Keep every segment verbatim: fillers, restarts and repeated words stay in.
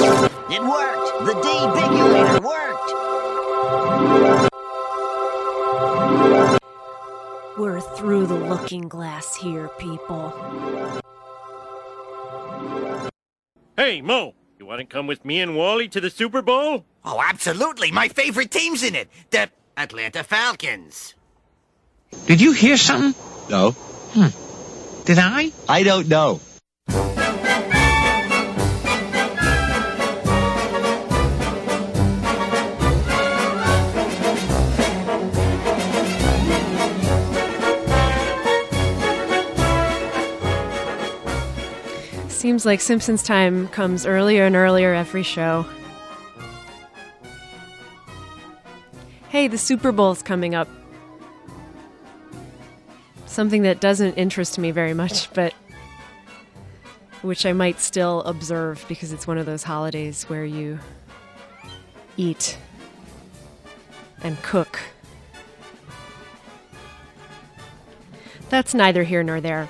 It worked! The Devigulator worked! We're through the looking glass here, people. Hey, Mo! You want to come with me and Wally to the Super Bowl? Oh, absolutely! My favorite team's in it! The Atlanta Falcons! Did you hear something? No. Hmm. Did I? I don't know. Seems like Simpsons time comes earlier and earlier every show. Hey, the Super Bowl's coming up. Something that doesn't interest me very much, but which I might still observe because it's one of those holidays where you eat and cook. That's neither here nor there.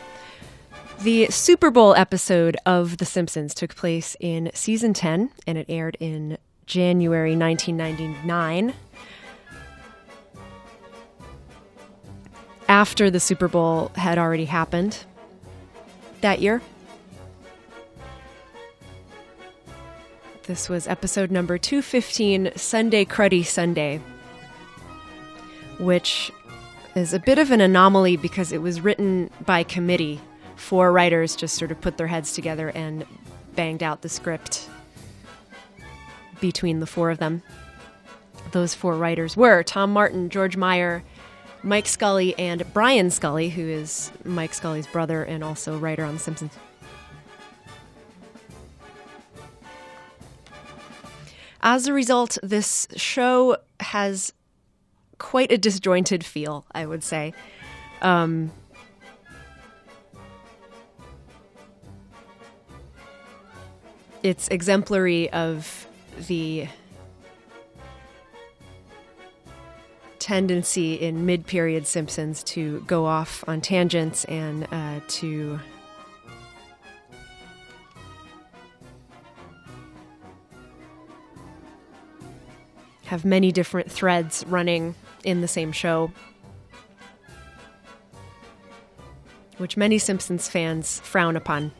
The Super Bowl episode of The Simpsons took place in season ten, and it aired in January nineteen ninety-nine. After the Super Bowl had already happened that year. This was episode number two fifteen, Sunday Cruddy Sunday, which is a bit of an anomaly because it was written by committee. Four writers just sort of put their heads together and banged out the script between the four of them. Those four writers were Tom Martin, George Meyer, Mike Scully, and Brian Scully, who is Mike Scully's brother and also writer on The Simpsons. As a result, this show has quite a disjointed feel, I would say. Um... It's exemplary of the tendency in mid-period Simpsons to go off on tangents and uh, to have many different threads running in the same show, which many Simpsons fans frown upon.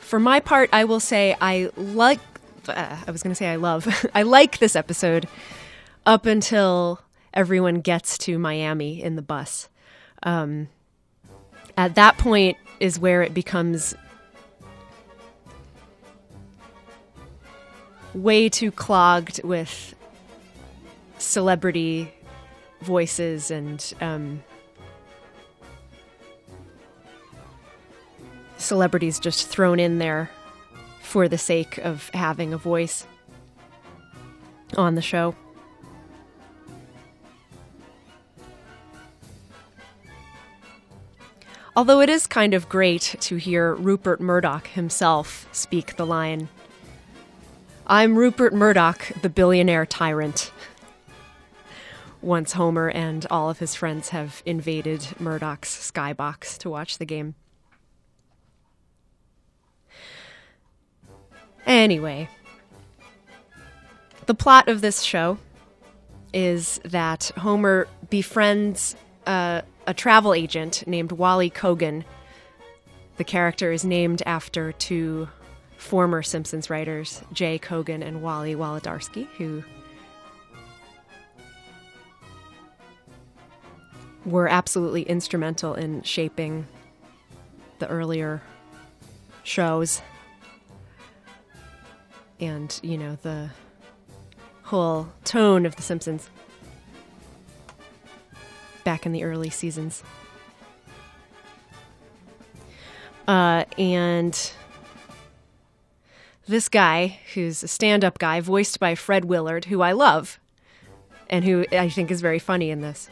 For my part, I will say I like, uh, I was going to say I love, I like this episode up until everyone gets to Miami in the bus. Um, at that point is where it becomes way too clogged with celebrity voices and um celebrities just thrown in there for the sake of having a voice on the show. Although it is kind of great to hear Rupert Murdoch himself speak the line, "I'm Rupert Murdoch, the billionaire tyrant," once Homer and all of his friends have invaded Murdoch's skybox to watch the game. Anyway, the plot of this show is that Homer befriends uh, a travel agent named Wally Kogan. The character is named after two former Simpsons writers, Jay Kogan and Wally Walidarsky, who were absolutely instrumental in shaping the earlier shows. And, you know, the whole tone of The Simpsons back in the early seasons. Uh, and this guy, who's a stand-up guy, voiced by Fred Willard, who I love, and who I think is very funny in this,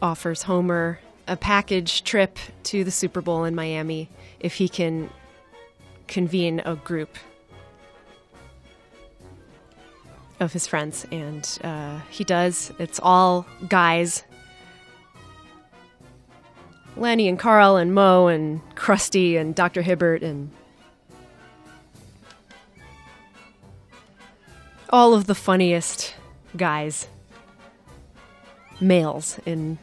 offers Homer a package trip to the Super Bowl in Miami if he can convene a group of his friends, and uh, he does. It's all guys. Lenny and Carl and Moe and Krusty and Doctor Hibbert and all of the funniest guys, males in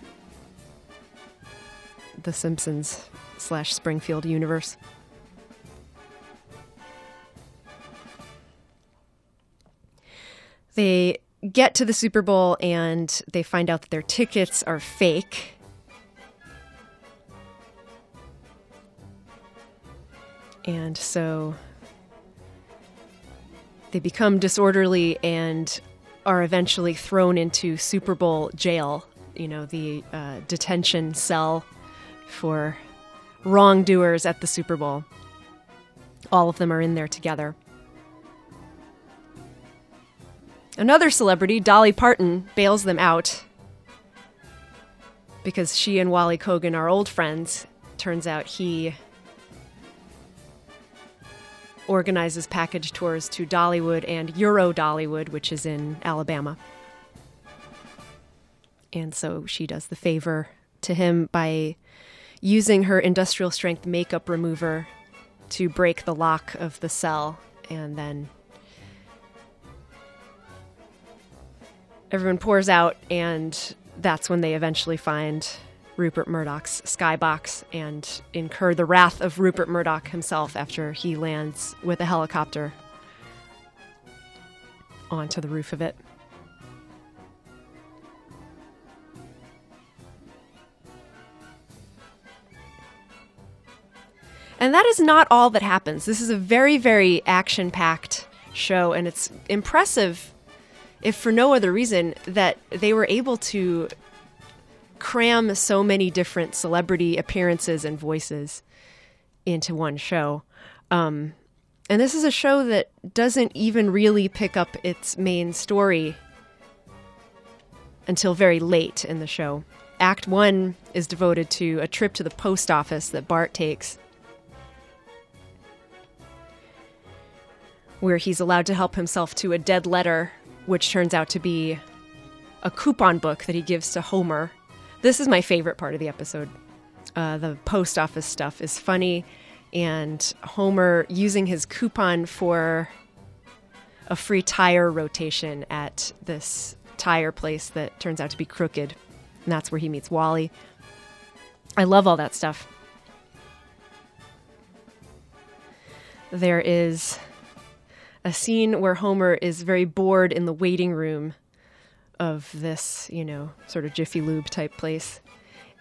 the Simpsons slash Springfield universe. They get to the Super Bowl and they find out that their tickets are fake. And so they become disorderly and are eventually thrown into Super Bowl jail, you know, the uh, detention cell for wrongdoers at the Super Bowl. All of them are in there together. Another celebrity, Dolly Parton, bails them out because she and Wally Kogan are old friends. Turns out he organizes package tours to Dollywood and Euro Dollywood, which is in Alabama. And so she does the favor to him by using her industrial strength makeup remover to break the lock of the cell. And then everyone pours out, and that's when they eventually find Rupert Murdoch's skybox and incur the wrath of Rupert Murdoch himself after he lands with a helicopter onto the roof of it. And that is not all that happens. This is a very, very action-packed show, and it's impressive, if for no other reason, that they were able to cram so many different celebrity appearances and voices into one show. Um, and this is a show that doesn't even really pick up its main story until very late in the show. Act one is devoted to a trip to the post office that Bart takes, where he's allowed to help himself to a dead letter, which turns out to be a coupon book that he gives to Homer. This is my favorite part of the episode. Uh, the post office stuff is funny, and Homer using his coupon for a free tire rotation at this tire place that turns out to be crooked, and that's where he meets Wally. I love all that stuff. There is a scene where Homer is very bored in the waiting room of this, you know, sort of Jiffy Lube type place,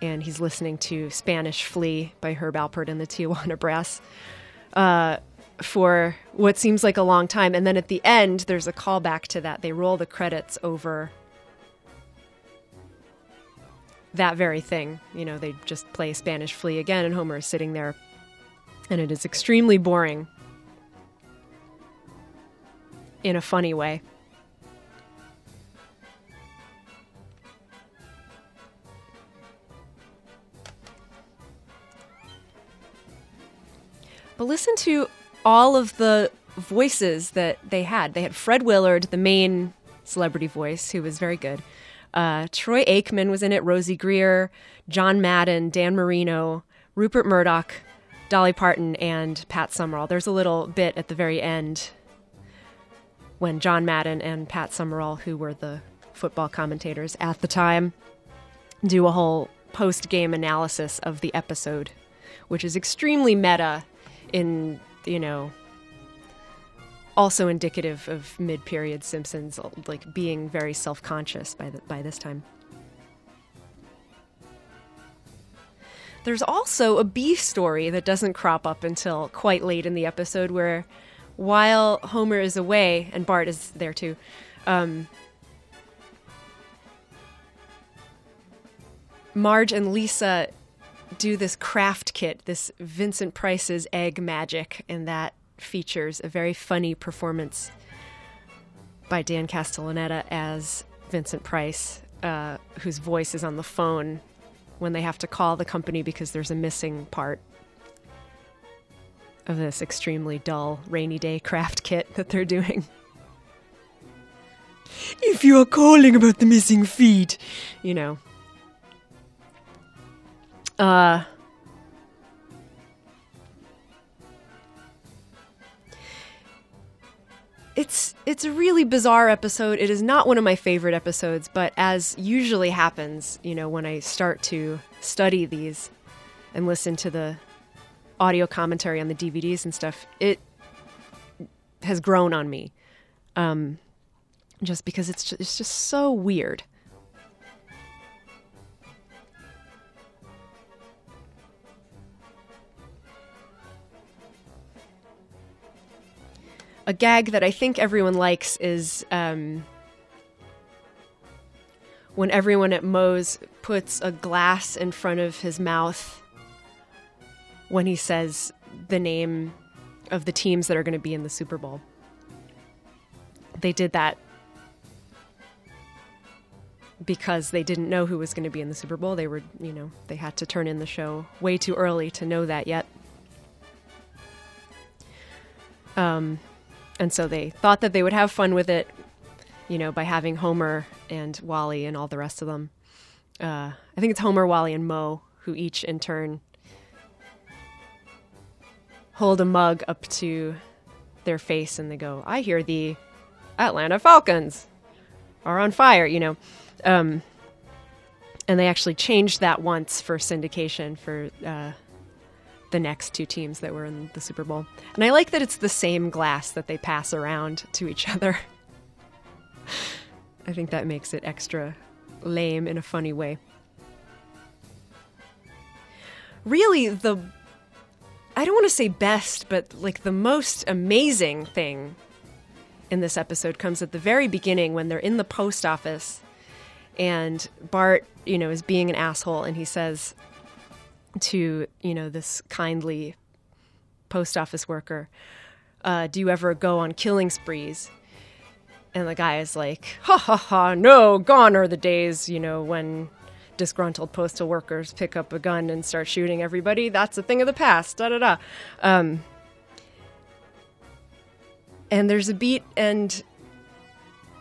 and he's listening to Spanish Flea by Herb Alpert and the Tijuana Brass uh, for what seems like a long time. And then at the end, there's a callback to that. They roll the credits over that very thing. You know, they just play Spanish Flea again, and Homer is sitting there, and it is extremely boring in a funny way. But listen to all of the voices that they had. They had Fred Willard, the main celebrity voice, who was very good. Uh, Troy Aikman was in it, Rosie Greer, John Madden, Dan Marino, Rupert Murdoch, Dolly Parton, and Pat Summerall. There's a little bit at the very end when John Madden and Pat Summerall, who were the football commentators at the time, do a whole post-game analysis of the episode, which is extremely meta, in, you know, also indicative of mid-period Simpsons, like, being very self-conscious by the, by this time. There's also a beef story that doesn't crop up until quite late in the episode, where while Homer is away, and Bart is there too, um, Marge and Lisa do this craft kit, this Vincent Price's egg magic, and that features a very funny performance by Dan Castellaneta as Vincent Price, uh, whose voice is on the phone when they have to call the company because there's a missing part of this extremely dull rainy day craft kit that they're doing. If you are calling about the missing feed, you know. Uh, it's it's a really bizarre episode. It is not one of my favorite episodes, but as usually happens, you know, when I start to study these and listen to the audio commentary on the D V Ds and stuff, it has grown on me. Um, just because it's just, it's just so weird. A gag that I think everyone likes is um, when everyone at Moe's puts a glass in front of his mouth when he says the name of the teams that are going to be in the Super Bowl. They did that because they didn't know who was going to be in the Super Bowl. They were, you know, they had to turn in the show way too early to know that yet. Um... And so they thought that they would have fun with it, you know, by having Homer and Wally and all the rest of them. Uh, I think it's Homer, Wally, and Moe, who each in turn hold a mug up to their face and they go, "I hear the Atlanta Falcons are on fire," you know. Um, and they actually changed that once for syndication for... Uh, the next two teams that were in the Super Bowl. And I like that it's the same glass that they pass around to each other. I think that makes it extra lame in a funny way. Really, the... I don't want to say best, but like the most amazing thing in this episode comes at the very beginning when they're in the post office and Bart, you know, is being an asshole and he says... to, you know, this kindly post office worker, uh, do you ever go on killing sprees? And the guy is like, ha ha ha, no, gone are the days, you know, when disgruntled postal workers pick up a gun and start shooting everybody. That's a thing of the past, da da da. Um, and there's a beat and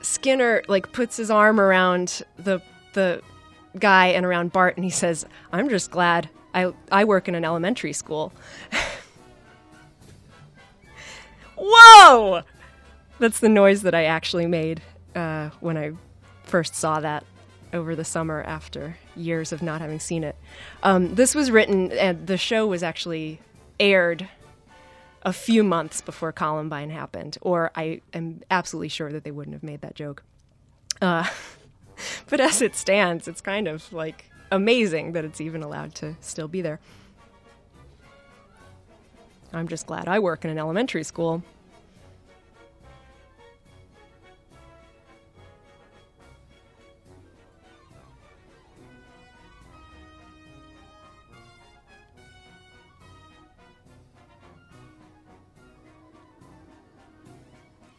Skinner, like, puts his arm around the the guy and around Bart and he says, I'm just glad... I, I work in an elementary school. Whoa! That's the noise that I actually made uh, when I first saw that over the summer after years of not having seen it. Um, this was written, and the show was actually aired a few months before Columbine happened, or I am absolutely sure that they wouldn't have made that joke. Uh, but as it stands, it's kind of like... amazing that it's even allowed to still be there. I'm just glad I work in an elementary school.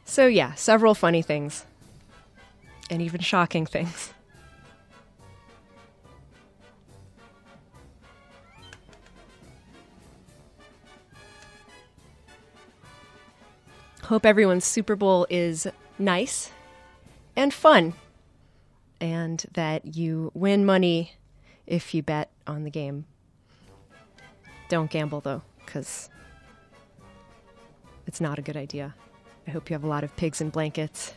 So yeah, several funny things. And even shocking things. Hope everyone's Super Bowl is nice and fun and that you win money if you bet on the game. Don't gamble, though, because it's not a good idea. I hope you have a lot of pigs in blankets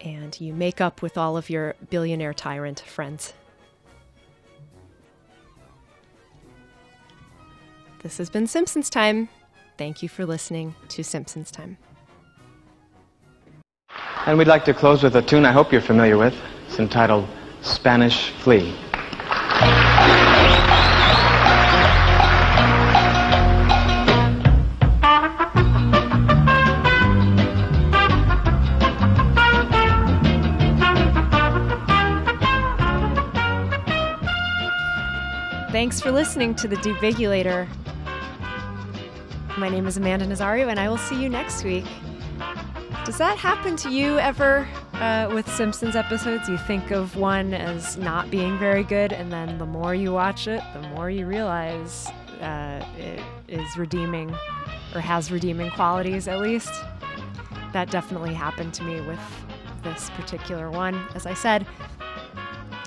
and you make up with all of your billionaire tyrant friends. This has been Simpsons Time. Thank you for listening to Simpsons Time. And we'd like to close with a tune I hope you're familiar with. It's entitled Spanish Flea. Thanks for listening to The Devigulator. My name is Amanda Nazario, and I will see you next week. Does that happen to you ever uh, with Simpsons episodes? You think of one as not being very good, and then the more you watch it, the more you realize uh, it is redeeming, or has redeeming qualities at least. That definitely happened to me with this particular one, as I said.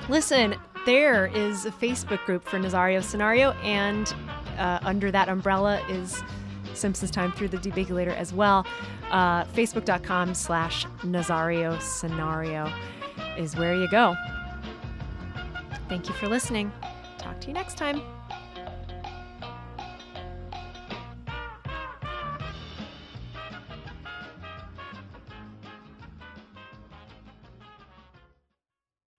Listen, there is a Facebook group for Nazario Scenario, and uh, under that umbrella is Simpsons Time Through the Devigulator as well. Uh, Facebook.com slash Nazario Scenario is where you go. Thank you for listening. Talk to you next time.